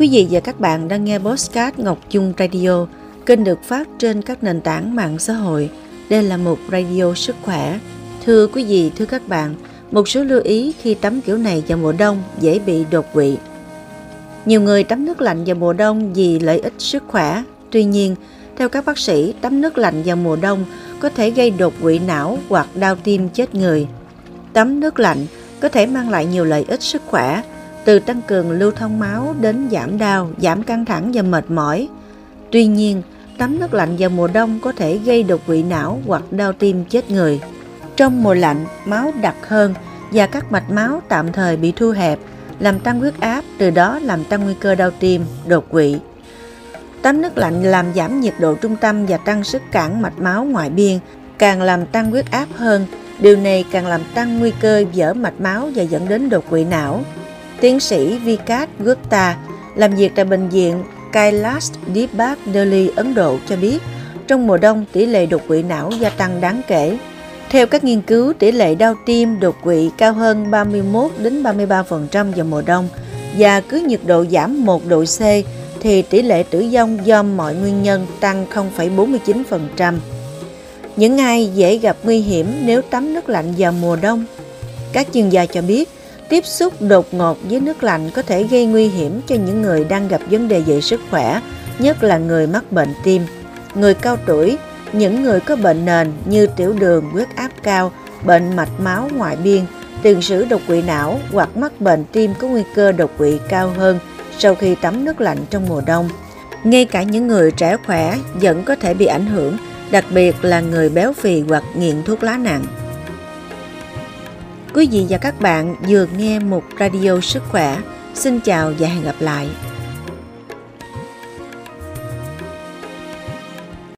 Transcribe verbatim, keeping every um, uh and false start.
Quý vị và các bạn đang nghe Bosscat Ngọc Dung Radio, kênh được phát trên các nền tảng mạng xã hội. Đây là một radio sức khỏe. Thưa quý vị, thưa các bạn, một số lưu ý khi tắm kiểu này vào mùa đông dễ bị đột quỵ. Nhiều người tắm nước lạnh vào mùa đông vì lợi ích sức khỏe. Tuy nhiên, theo các bác sĩ, tắm nước lạnh vào mùa đông có thể gây đột quỵ não hoặc đau tim chết người. Tắm nước lạnh có thể mang lại nhiều lợi ích sức khỏe, từ tăng cường lưu thông máu đến giảm đau, giảm căng thẳng và mệt mỏi. Tuy nhiên, tắm nước lạnh vào mùa đông có thể gây đột quỵ não hoặc đau tim chết người. Trong mùa lạnh, máu đặc hơn và các mạch máu tạm thời bị thu hẹp, làm tăng huyết áp, từ đó làm tăng nguy cơ đau tim, đột quỵ. Tắm nước lạnh làm giảm nhiệt độ trung tâm và tăng sức cản mạch máu ngoại biên, càng làm tăng huyết áp hơn. Điều này càng làm tăng nguy cơ vỡ mạch máu và dẫn đến đột quỵ não. Tiến sĩ Vikas Gupta làm việc tại bệnh viện Kailash Deepak Delhi, Ấn Độ cho biết, trong mùa đông tỷ lệ đột quỵ não gia tăng đáng kể. Theo các nghiên cứu, tỷ lệ đau tim đột quỵ cao hơn ba mươi mốt đến ba mươi ba phần trăm vào mùa đông, và cứ nhiệt độ giảm một độ C thì tỷ lệ tử vong do mọi nguyên nhân tăng không phẩy bốn mươi chín phần trăm. Những ai dễ gặp nguy hiểm nếu tắm nước lạnh vào mùa đông? Các chuyên gia cho biết, tiếp xúc đột ngột với nước lạnh có thể gây nguy hiểm cho những người đang gặp vấn đề về sức khỏe, nhất là người mắc bệnh tim, người cao tuổi, những người có bệnh nền như tiểu đường, huyết áp cao, bệnh mạch máu ngoại biên, tiền sử đột quỵ não hoặc mắc bệnh tim có nguy cơ đột quỵ cao hơn sau khi tắm nước lạnh trong mùa đông. Ngay cả những người trẻ khỏe vẫn có thể bị ảnh hưởng, đặc biệt là người béo phì hoặc nghiện thuốc lá nặng. Quý vị và các bạn vừa nghe một radio sức khỏe. Xin chào và hẹn gặp lại.